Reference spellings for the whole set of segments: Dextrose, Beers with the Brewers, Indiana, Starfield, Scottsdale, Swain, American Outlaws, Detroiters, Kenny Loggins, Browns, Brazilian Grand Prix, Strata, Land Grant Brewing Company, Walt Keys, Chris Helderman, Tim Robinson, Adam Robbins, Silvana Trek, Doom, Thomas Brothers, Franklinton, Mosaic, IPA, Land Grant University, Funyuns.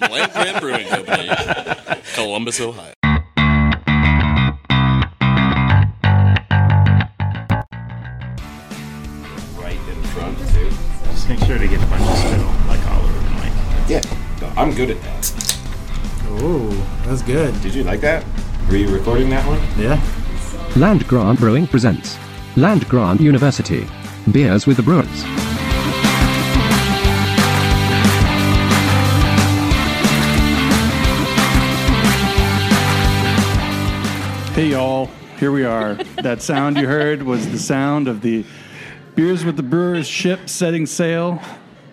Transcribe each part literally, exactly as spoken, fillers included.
from Land Grant Brewing Company, Columbus, Ohio. Right in front, too. Just make sure to get a bunch of spittle, like Oliver and Mike. Yeah, no, I'm good at that. Oh, that's good. Did you like that? Were you recording that one? Yeah. Land Grant Brewing presents Land Grant University. Beers with the Brewers. Hey y'all, here we are. That sound you heard was the sound of the Beers with the Brewers ship setting sail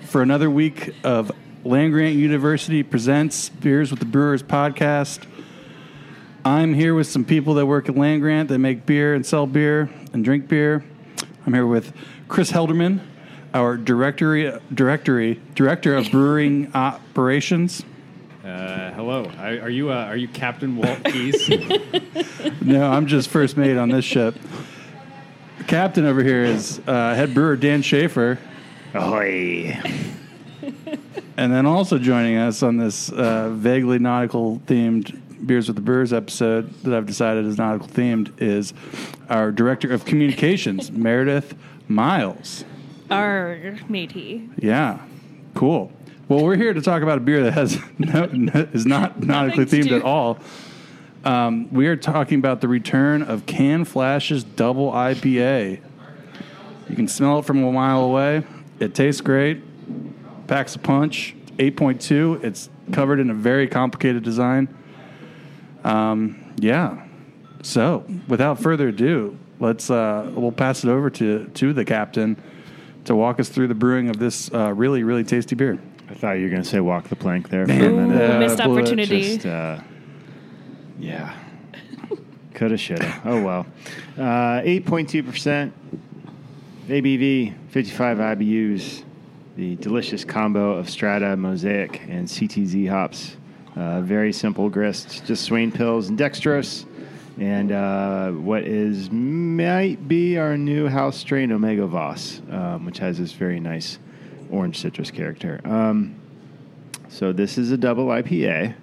for another week of Land Grant University presents Beers with the Brewers podcast. I'm here with some people that work at Land Grant that make beer and sell beer and drink beer. I'm here with Chris Helderman, our directory, directory, director of brewing operations. Uh, hello. I, are you uh, are you Captain Walt Keys? No, I'm just first mate on this ship. Captain over here is uh, head brewer Dan Schaefer. Ahoy. And then also joining us on this uh, vaguely nautical themed Beers with the Brewers episode that I've decided is nautical themed is our director of communications, Meredith Miles. Our matey. Yeah. Cool. Well, we're here to talk about a beer that has no, no, is not nautically themed at all. Um, we are talking about the return of Dan Flashes Double I P A. You can smell it from a mile away. It tastes great. Packs a punch. eight point two. It's covered in a very complicated design. Um, yeah. So, without further ado, let's uh, we'll pass it over to, to the captain to walk us through the brewing of this uh, really, really tasty beer. I thought you were going to say walk the plank there for Ooh, a minute. Uh, missed opportunity. Just, uh, yeah. Coulda, shoulda. Oh, well. Uh, eight point two percent A B V, fifty-five I B Us, the delicious combo of Strata, Mosaic, and C T Z hops. Uh, very simple grist, just Swain pills and dextrose. And uh, what is might be our new house strain, Omega Voss, um, which has this very nice orange citrus character. Um, so this is a double I P A.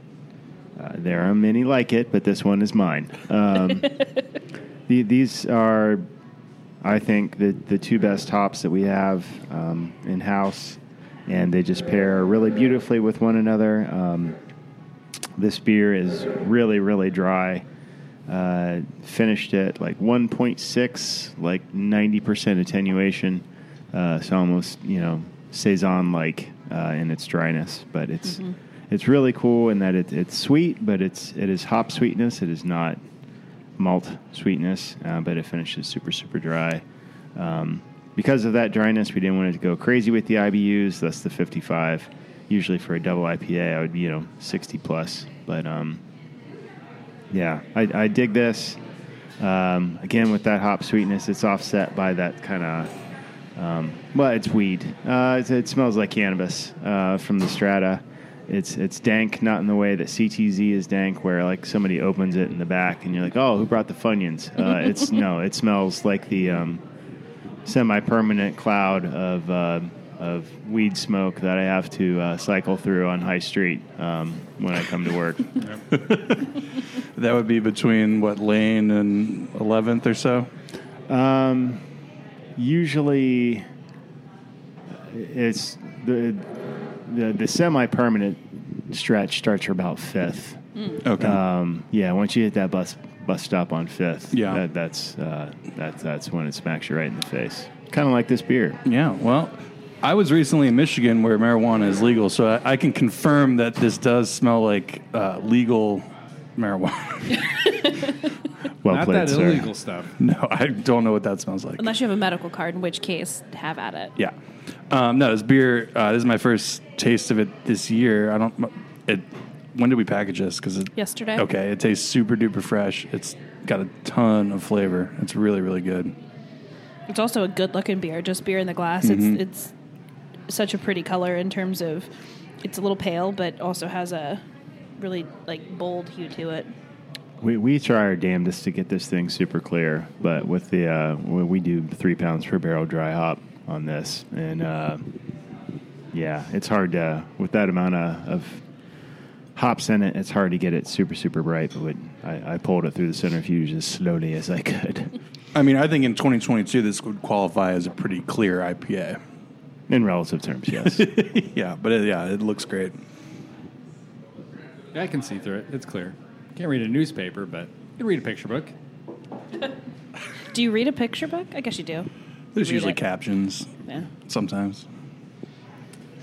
Uh, there are many like it, but this one is mine. Um, the, these are, I think, the, the two best hops that we have um, in-house, and they just pair really beautifully with one another. Um, this beer is really, really dry. Uh, finished at like one point six, like ninety percent attenuation. Uh, so almost, you know, Saison-like uh, in its dryness, but it's mm-hmm. it's really cool in that it, it's sweet, but it's it is hop sweetness. It is not malt sweetness, uh, but it finishes super super dry. Um, because of that dryness, we didn't want it to go crazy with the I B Us. That's the fifty-five. Usually for a double I P A, I would be you know sixty plus. But um, yeah, I, I dig this. Um, again, with that hop sweetness, it's offset by that kind of. Um, well, it's weed. Uh, it's, it smells like cannabis uh, from the Strata. It's it's dank, not in the way that C T Z is dank, where like somebody opens it in the back and you're like, oh, who brought the Funyuns? Uh, it's no, it smells like the um, semi-permanent cloud of uh, of weed smoke that I have to uh, cycle through on High Street um, when I come to work. That would be between what Lane and eleventh or so. Um. Usually, it's the the, the semi-permanent stretch starts about fifth. Mm. Okay. Um, yeah, once you hit that bus bus stop on fifth, yeah, that, that's uh, that's that's when it smacks you right in the face. Kind of like this beer. Yeah. Well, I was recently in Michigan where marijuana is legal, so I, I can confirm that this does smell like uh, legal marijuana. Well Not played, that sir. Illegal stuff. No, I don't know what that smells like. Unless you have a medical card, in which case, have at it. Yeah. Um, no, this beer, uh, this is my first taste of it this year. I don't... It. When did we package this? 'Cause it, yesterday. Okay, it tastes super duper fresh. It's got a ton of flavor. It's really, really good. It's also a good looking beer. Just beer in the glass. Mm-hmm. It's it's such a pretty color in terms of... It's a little pale, but also has a really like bold hue to it. We we try our damnedest to get this thing super clear, but with the uh, we do three pounds per barrel dry hop on this, and uh, yeah, it's hard to with that amount of, of hops in it. It's hard to get it super, super bright, but I, I pulled it through the centrifuge as slowly as I could. I mean, I think in twenty twenty-two, this would qualify as a pretty clear I P A. In relative terms, yes. Yeah, but it, yeah, it looks great. I can see through it. It's clear. Can't read a newspaper, but you can read a picture book. Do you read a picture book? I guess you do. There's usually it. captions. Yeah. Sometimes.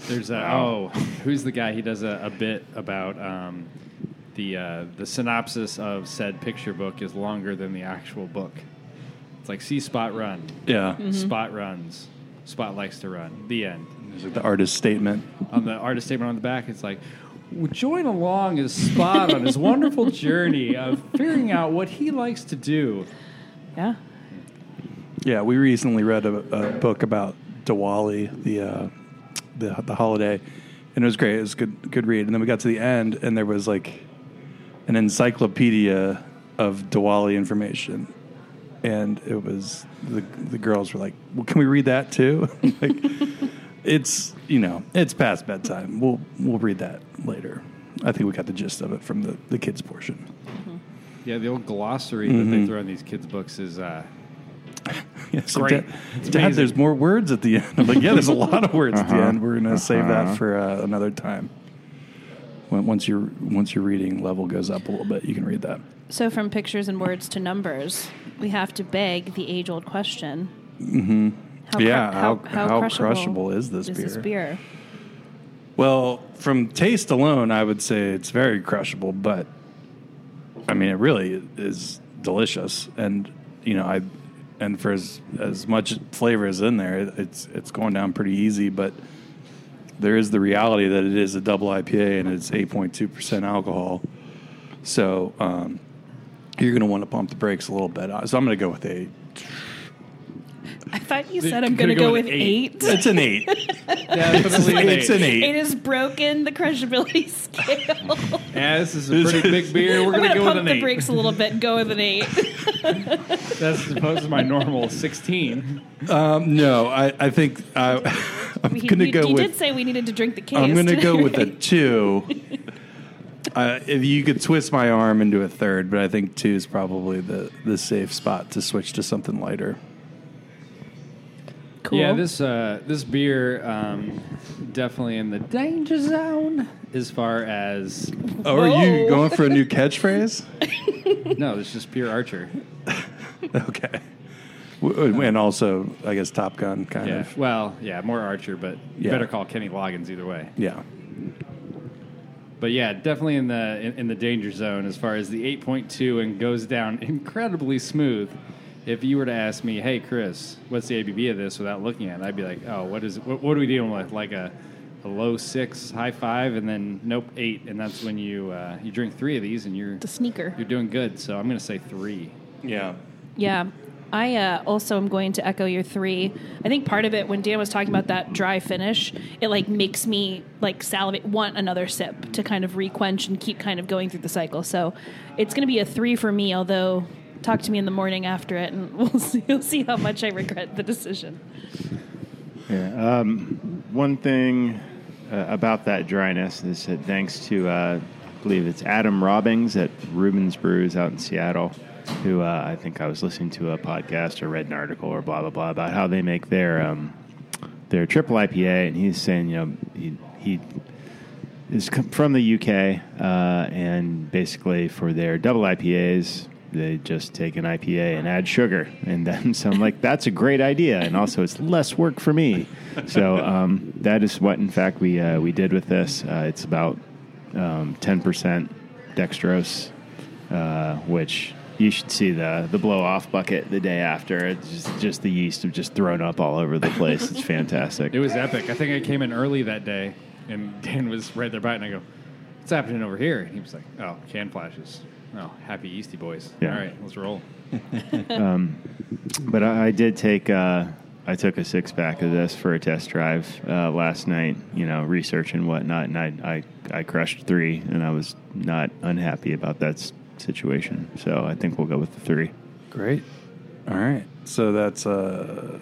There's a, oh, who's the guy? He does a, a bit about um, the uh, the synopsis of said picture book is longer than the actual book. It's like see Spot Run. Yeah. Mm-hmm. Spot runs. Spot likes to run. The end. There's like the artist statement. On the artist statement on the back, it's like, join along as Spot on his wonderful journey of figuring out what he likes to do. Yeah. Yeah, we recently read a, a book about Diwali, the, uh, the the holiday, and it was great. It was a good, good read. And then we got to the end, and there was like an encyclopedia of Diwali information. And it was, the the girls were like, well, can we read that too? Like, it's, you know, it's past bedtime. We'll we'll read that later. I think we got the gist of it from the, the kids' portion. Mm-hmm. Yeah, the old glossary mm-hmm. that they throw in these kids' books is... Uh, Yeah, so Great. Dad, it's Dad there's more words at the end. I'm like, yeah, there's a lot of words uh-huh. at the end. We're going to uh-huh. save that for uh, another time. When, once, your, once your reading level goes up a little bit, you can read that. So from pictures and words to numbers, we have to beg the age-old question. Mm-hmm. How yeah, cru- how, how, how crushable, crushable is this is beer? This beer? Well, from taste alone, I would say it's very crushable, but, I mean, it really is delicious. And, you know, I... And for as, as much flavor as in there, it, it's it's going down pretty easy. But there is the reality that it is a double I P A and it's eight point two percent alcohol. So um, you're going to want to pump the brakes a little bit. So I'm going to go with eight. I thought you said I'm going to go, go with eight. eight. It's an eight. Definitely like, it's an eight. It has broken the crushability scale. Yeah, this is a pretty big beer. We're going to go with an eight. I'm going to pump the brakes a little bit and go with an eight. That's as opposed to my normal sixteen. Um, no, I, I think I, I'm going to go you with... You did say we needed to drink the case. I'm going to go with a two. Uh, if you could twist my arm into a third, but I think two is probably the, the safe spot to switch to something lighter. Cool. Yeah, this uh, this beer um, definitely in the danger zone as far as... Oh, are you going for a new catchphrase? No, it's just pure Archer. Okay. And also, I guess, Top Gun kind yeah. of. Well, yeah, more Archer, but you yeah. better call Kenny Loggins either way. Yeah. But yeah, definitely in the in, in the danger zone as far as the eight point two and goes down incredibly smooth. If you were to ask me, hey, Chris, what's the A B V of this without looking at it, I'd be like, oh, what is? What, what are we dealing with? Like a, a low six, high five, and then, nope, eight. And that's when you uh, you drink three of these and you're the sneaker. You're doing good, so I'm going to say three. Yeah. Yeah. I uh, also am going to echo your three. I think part of it, when Dan was talking about that dry finish, it like makes me like salivate, want another sip to kind of requench and keep kind of going through the cycle. So it's going to be a three for me, although... Talk to me in the morning after it, and we'll see, you'll see how much I regret the decision. Yeah. Um, one thing uh, about that dryness is that thanks to, uh, I believe it's Adam Robbins at Rubens Brews out in Seattle, who uh, I think I was listening to a podcast or read an article or blah, blah, blah, about how they make their um, their triple I P A, and he's saying, you know, he... he is from the U K, uh, and basically for their double I P As... They just take an I P A and add sugar. And then so I'm like, that's a great idea. And also it's less work for me. So um, that is what, in fact, we uh, we did with this. Uh, it's about um, ten percent dextrose, uh, which you should see the the blow-off bucket the day after. It's just, just the yeast have just thrown up all over the place. It's fantastic. It was epic. I think I came in early that day, and Dan was right there by it, and I go, what's happening over here? And he was like, oh, can flashes. Oh, happy yeasty boys. Yeah. All right, let's roll. um, but I, I did take, uh, I took a six-pack of this for a test drive uh, last night, you know, research and whatnot, and I, I, I crushed three, and I was not unhappy about that situation. So I think we'll go with the three. Great. All right. So that's uh,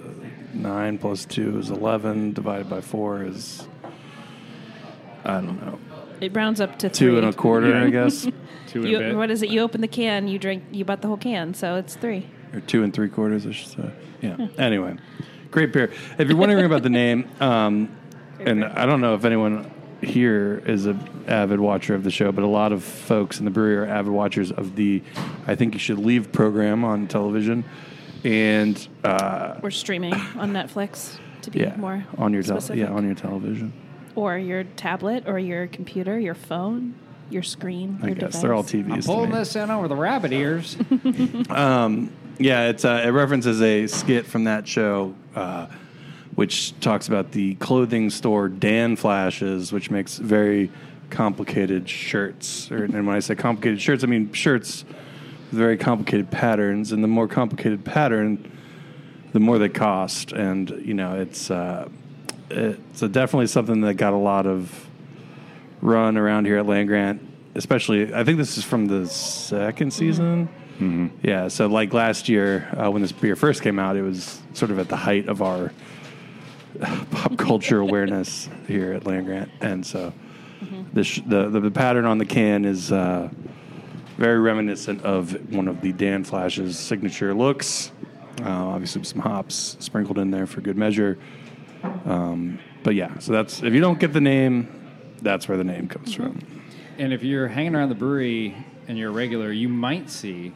nine plus two is eleven divided by four is, I don't know, It rounds up to three. Two and a quarter, yeah. I guess. Two and you, a bit. What is it? You open the can, you drink, you bought the whole can, so it's three. Or two and three quarters, I should say. Yeah. Huh. Anyway, great beer. If you're wondering about the name, um, and beer. I don't know if anyone here is an avid watcher of the show, but a lot of folks in the brewery are avid watchers of the I Think You Should Leave program on television. And uh, we're streaming on Netflix to be yeah, more on your te- yeah on your television or your tablet or your computer, your phone, your screen. I your guess device. They're all T Vs. I'm pulling this in over the rabbit ears. um, yeah, it's uh, it references a skit from that show, uh, which talks about the clothing store Dan Flashes, which makes very complicated shirts. Or, and when I say complicated shirts, I mean shirts. Very complicated patterns, and the more complicated pattern, the more they cost. And you know, it's uh, it's definitely something that got a lot of run around here at Land Grant. Especially, I think this is from the second season. Mm-hmm. Yeah, so like last year uh, when this beer first came out, it was sort of at the height of our pop culture awareness here at Land Grant, and so mm-hmm. the, sh- the the pattern on the can is. Uh, Very reminiscent of one of the Dan Flash's signature looks. Uh, obviously, with some hops sprinkled in there for good measure. Um, but yeah, so that's if you don't get the name, that's where the name comes mm-hmm. from. And if you're hanging around the brewery and you're a regular, you might see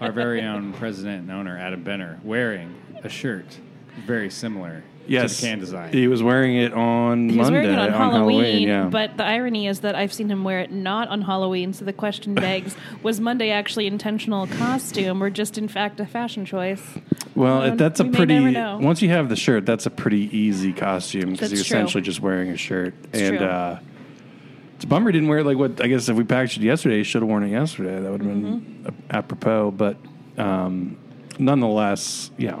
our very own president and owner, Adam Benner, wearing a shirt very similar. Yes, can design. He was wearing it on he Monday was wearing it on, on Halloween. Halloween yeah. But the irony is that I've seen him wear it not on Halloween. So the question begs: was Monday actually intentional costume, or just in fact a fashion choice? Well, it, that's a we pretty. Once you have the shirt, that's a pretty easy costume because you're true. essentially just wearing a shirt. It's and uh, it's a bummer he didn't wear it like what I guess if we packaged it yesterday, he should have worn it yesterday. That would have mm-hmm. been apropos. But um, nonetheless, yeah,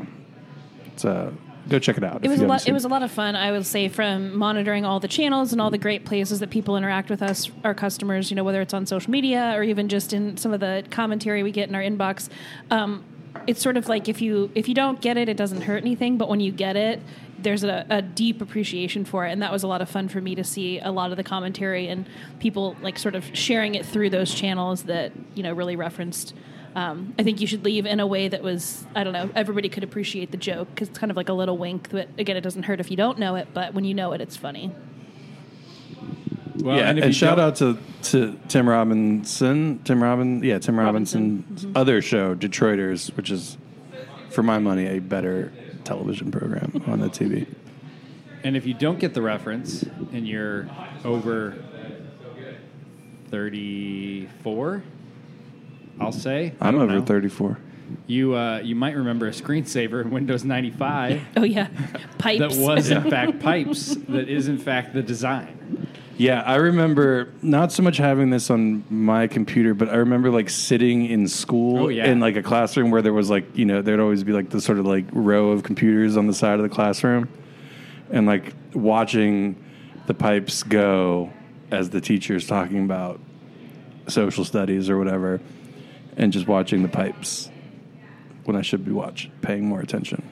it's a. Uh, Go check it out. It was a lot. It was a lot of fun, I would say, from monitoring all the channels and all the great places that people interact with us, our customers. You know, whether it's on social media or even just in some of the commentary we get in our inbox. Um, it's sort of like if you if you don't get it, it doesn't hurt anything. But when you get it, there's a, a deep appreciation for it, and that was a lot of fun for me to see a lot of the commentary and people like sort of sharing it through those channels that you know really referenced. Um, I think you should leave in a way that was, I don't know, everybody could appreciate the joke because it's kind of like a little wink. But again, it doesn't hurt if you don't know it, but when you know it, it's funny. Well, yeah, and, and shout out to, to Tim Robinson, Tim Robin, yeah, Tim Robinson's Robinson. mm-hmm. other show, Detroiters, which is, for my money, a better television program on the T V. And if you don't get the reference and you're over thirty-four... I'll say. I'm over know. thirty-four. You uh, you might remember a screensaver in Windows ninety-five. Oh, yeah. Pipes. That was, yeah. in fact, pipes. That is, in fact, the design. Yeah, I remember not so much having this on my computer, but I remember, like, sitting in school oh, yeah. in, like, a classroom where there was, like, you know, there'd always be, like, this sort of, like, row of computers on the side of the classroom. And, like, watching the pipes go as the teacher's talking about social studies or whatever. And just watching the pipes when I should be watching, paying more attention.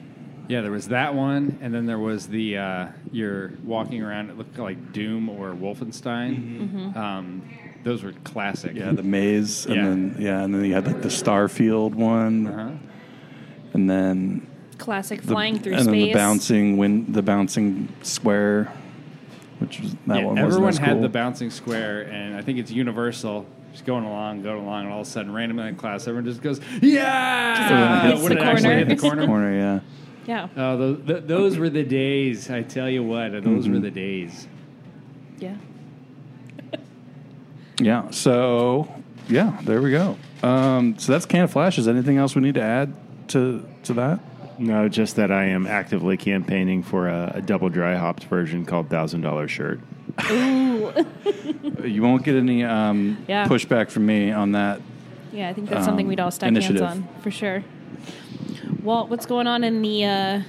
Yeah, there was that one, and then there was the uh, you're walking around. It looked like Doom or Wolfenstein. Mm-hmm. Mm-hmm. Um, those were classic. Yeah, the maze, and yeah. then yeah, and then you had like the Starfield one, uh-huh. and then classic the, flying through and space, and then the bouncing win, the bouncing square, which was that yeah, one. Everyone wasn't had cool. the bouncing square, and I think it's universal. Just going along, going along, and all of a sudden, randomly in class, everyone just goes, yeah! Just uh, what did it actually hit the corner? corner yeah. Yeah. Uh, those, th- those were the days, I tell you what. Those mm-hmm. were the days. Yeah. yeah, so, yeah, there we go. Um, so that's Can Flashes. Anything else we need to add to to that? No, just that I am actively campaigning for a, a double dry hopped version called one thousand dollars Shirt. Ooh. You won't get any um, yeah. pushback from me on that. Yeah, I think that's um, something we'd all stack initiative. hands on, for sure. Walt, what's going on in the uh,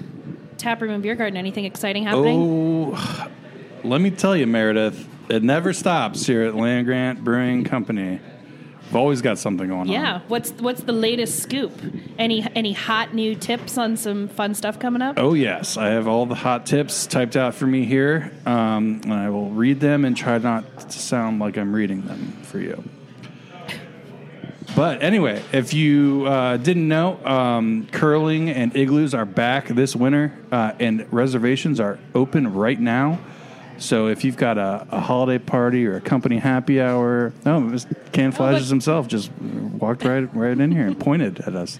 tap room and beer garden? Anything exciting happening? Oh, let me tell you, Meredith, it never stops here at Land Grant Brewing Company. I've always got something on. Yeah. On. What's what's the latest scoop? Any any hot new tips on some fun stuff coming up? Oh, yes. I have all the hot tips typed out for me here. Um, and I will read them and try not to sound like I'm reading them for you. But anyway, if you uh, didn't know, um, curling and igloos are back this winter, uh, and reservations are open right now. So if you've got a, a holiday party or a company happy hour, no, Dan Flashes oh, himself just walked right right in here and pointed at us.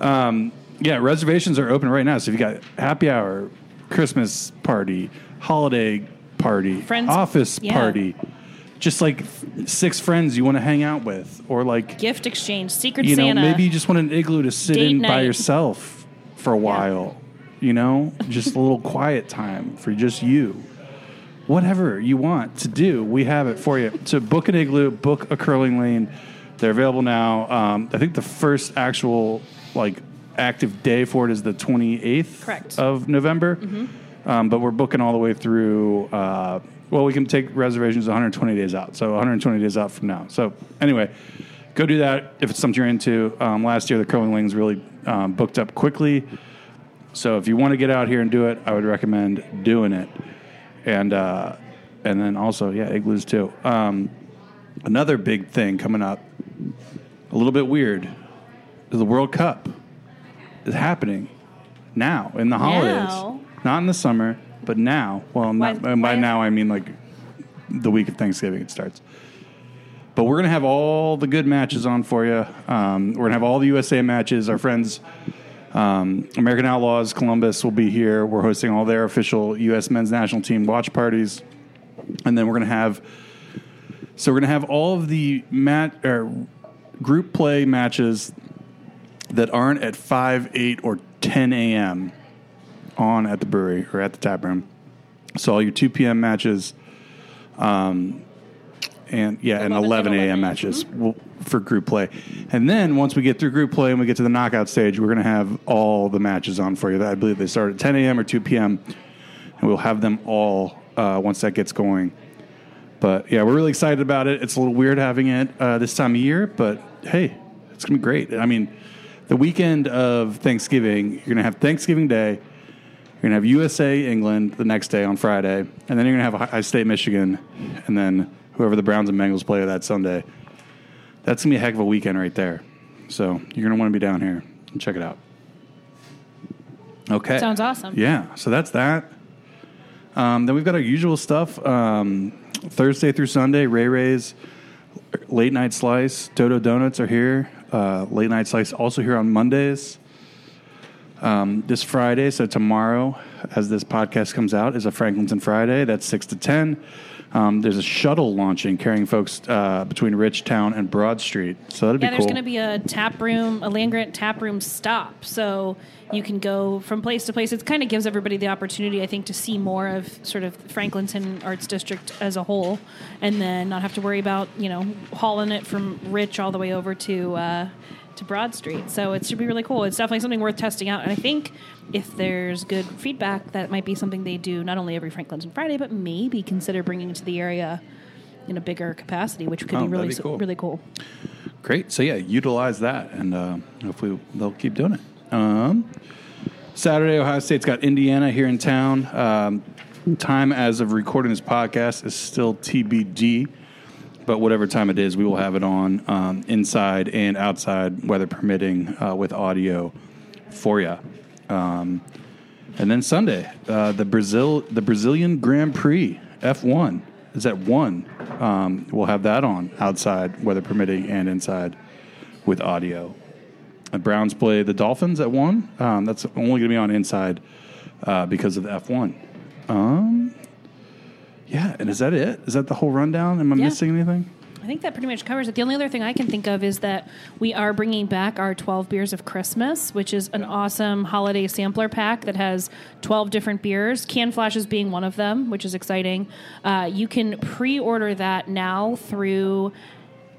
Um, yeah, reservations are open right now. So if you got happy hour, Christmas party, holiday party, friends, office yeah. party, just like six friends you want to hang out with, or like gift exchange, secret you know, Santa. Maybe you just want an igloo to sit in night. by yourself for a while. Yeah. You know, just a little quiet time for just you. Whatever you want to do, we have it for you. So book an igloo, book a curling lane. They're available now. Um, I think the first actual like active day for it is the twenty-eighth Correct. Of November. Mm-hmm. Um, but we're booking all the way through. Uh, well, we can take reservations one hundred twenty days out. So one hundred twenty days out from now. So anyway, go do that if it's something you're into. Um, last year, the curling lanes really um, booked up quickly. So if you want to get out here and do it, I would recommend doing it. And uh, and then also, yeah, igloos too. Um, another big thing coming up, a little bit weird, is the World Cup is happening now in the holidays. Now. Not in the summer, but now. Well, why, not, and by now I mean like the week of Thanksgiving it starts. But we're going to have all the good matches on for you. Um, we're going to have all the U S A matches. Our friends... Um, American Outlaws, Columbus will be here. We're hosting all their official U S men's national team watch parties. And then we're going to have, so we're going to have all of the mat, or group play matches that aren't at five, eight, or ten a.m. on at the brewery or at the tap room. So all your two p.m. matches, um, and yeah, and eleven a.m. matches we'll, for group play. And then once we get through group play and we get to the knockout stage, we're going to have all the matches on for you. I believe they start at ten a.m. or two p.m. and we'll have them all uh, once that gets going. But yeah, we're really excited about it. It's a little weird having it uh, this time of year, but hey, it's going to be great. I mean, the weekend of Thanksgiving, you're going to have Thanksgiving Day. You're going to have U S A, England the next day on Friday. And then you're going to have Ohio State, Michigan, and then whoever the Browns and Bengals play that Sunday. That's going to be a heck of a weekend right there. So you're going to want to be down here and check it out. Okay. Sounds awesome. Yeah. So that's that. Um, then we've got our usual stuff. Um, Thursday through Sunday, Ray Ray's Late Night Slice. Dodo Donuts are here. Uh, Late Night Slice also here on Mondays. Um, this Friday, so tomorrow, as this podcast comes out, is a Franklinton Friday. That's six to ten. Um, there's a shuttle launching carrying folks uh, between Richtown and Broad Street. So that'd yeah, be cool. Yeah, there's going to be a tap room, a Land Grant tap room stop. So you can go from place to place. It kind of gives everybody the opportunity, I think, to see more of sort of Franklinton Arts District as a whole, and then not have to worry about, you know, hauling it from Rich all the way over to uh, to Broad Street. So it should be really cool. It's definitely something worth testing out. And I think if there's good feedback, that might be something they do not only every Franklinton Friday, but maybe consider bringing to the area in a bigger capacity, which could oh, be really be cool. really cool. Great. So, yeah, utilize that, and uh, hopefully they'll keep doing it. Um, Saturday, Ohio State's got Indiana here in town. Um, time as of recording this podcast is still T B D, but whatever time it is, we will have it on um, inside and outside, weather permitting, uh, with audio for you. Um, and then Sunday, uh, the Brazil, the Brazilian Grand Prix F one is at one. Um, we'll have that on outside, weather permitting, and inside with audio. The Browns play the Dolphins at one. Um, that's only going to be on inside uh, because of the F one. Um, yeah, and is that it? Is that the whole rundown? Am I yeah. missing anything? I think that pretty much covers it. The only other thing I can think of is that we are bringing back our twelve beers of Christmas, which is an awesome holiday sampler pack that has twelve different beers, Dan Flashes being one of them, which is exciting. Uh, you can pre-order that now through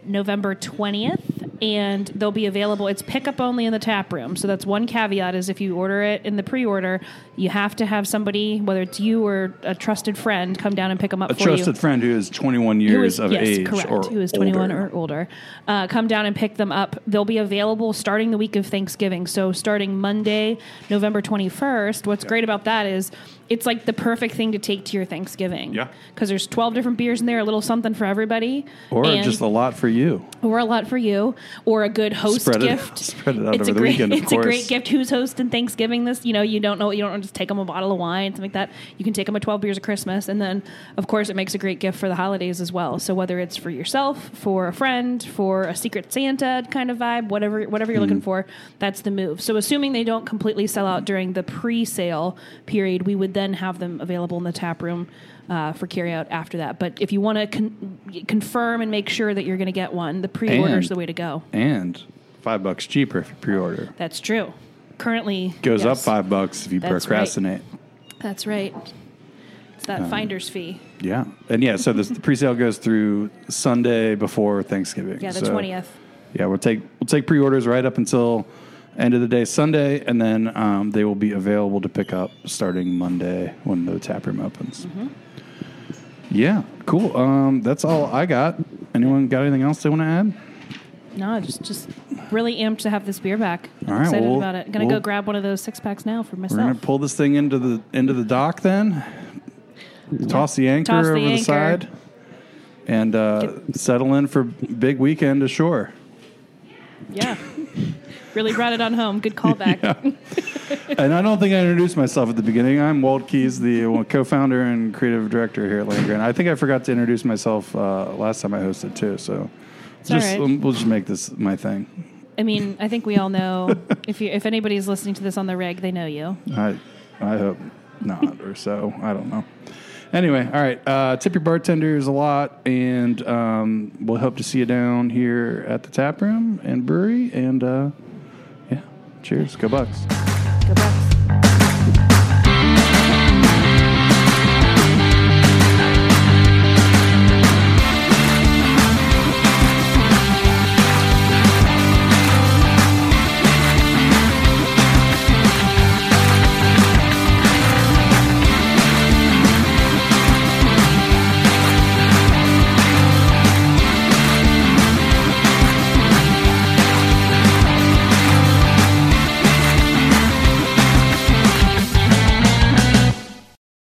November twentieth and they'll be available. It's pickup only in the tap room. So that's one caveat, is if you order it in the pre-order, you have to have somebody, whether it's you or a trusted friend, come down and pick them up a for you. A trusted friend who is twenty-one years who is, of yes, age correct, or who is twenty-one older. or older. Uh, come down and pick them up. They'll be available starting the week of Thanksgiving. So starting Monday, November twenty-first. What's yeah. great about that is it's like the perfect thing to take to your Thanksgiving. Yeah. Because there's twelve different beers in there, a little something for everybody. Or just a lot for you. Or a lot for you. Or a good host spread gift. It, spread it out it's over the great, weekend, of It's course. a great gift. Who's hosting Thanksgiving this? You know, you don't know. You don't just take them a bottle of wine, something like that. You can take them a twelve beers of Christmas. And then, of course, it makes a great gift for the holidays as well. So whether it's for yourself, for a friend, for a Secret Santa kind of vibe, whatever whatever you're mm-hmm. looking for, that's the move. So assuming they don't completely sell out during the pre-sale period, we would then then have them available in the tap room uh, for carry out after that. But if you want to con- confirm and make sure that you're going to get one, the pre-order is the way to go. And five bucks cheaper if you pre-order. That's true. Currently, goes yes. up five bucks if you That's procrastinate. Right. That's right. It's that um, finder's fee. Yeah. And yeah, so this, the pre-sale goes through Sunday before Thanksgiving. Yeah, the so, twentieth. Yeah, we'll take we'll take pre-orders right up until end of the day Sunday, and then um, they will be available to pick up starting Monday when the tap room opens. Mm-hmm. Yeah, cool. Um, that's all I got. Anyone got anything else they want to add? No, just just really amped to have this beer back. I'm all right, excited well, about it. I'm gonna we'll, go grab one of those six packs now for myself. We're gonna pull this thing into the into the dock then. Toss the anchor Toss the over anchor. the side, and uh, Get- settle in for big weekend ashore. Yeah. Really brought it on home. Good callback. Yeah. And I don't think I introduced myself at the beginning. I'm Walt Keys, the co-founder and creative director here at Land Grant. I think I forgot to introduce myself uh, last time I hosted, too. So just, right. um, we'll just make this my thing. I mean, I think we all know. if you, if anybody's listening to this on the reg, they know you. I, I hope not, or so. I don't know. Anyway, all right. Uh, tip your bartenders a lot, and um, we'll hope to see you down here at the tap room and brewery. And... Uh, Cheers. Go Bucks. Go Bucks.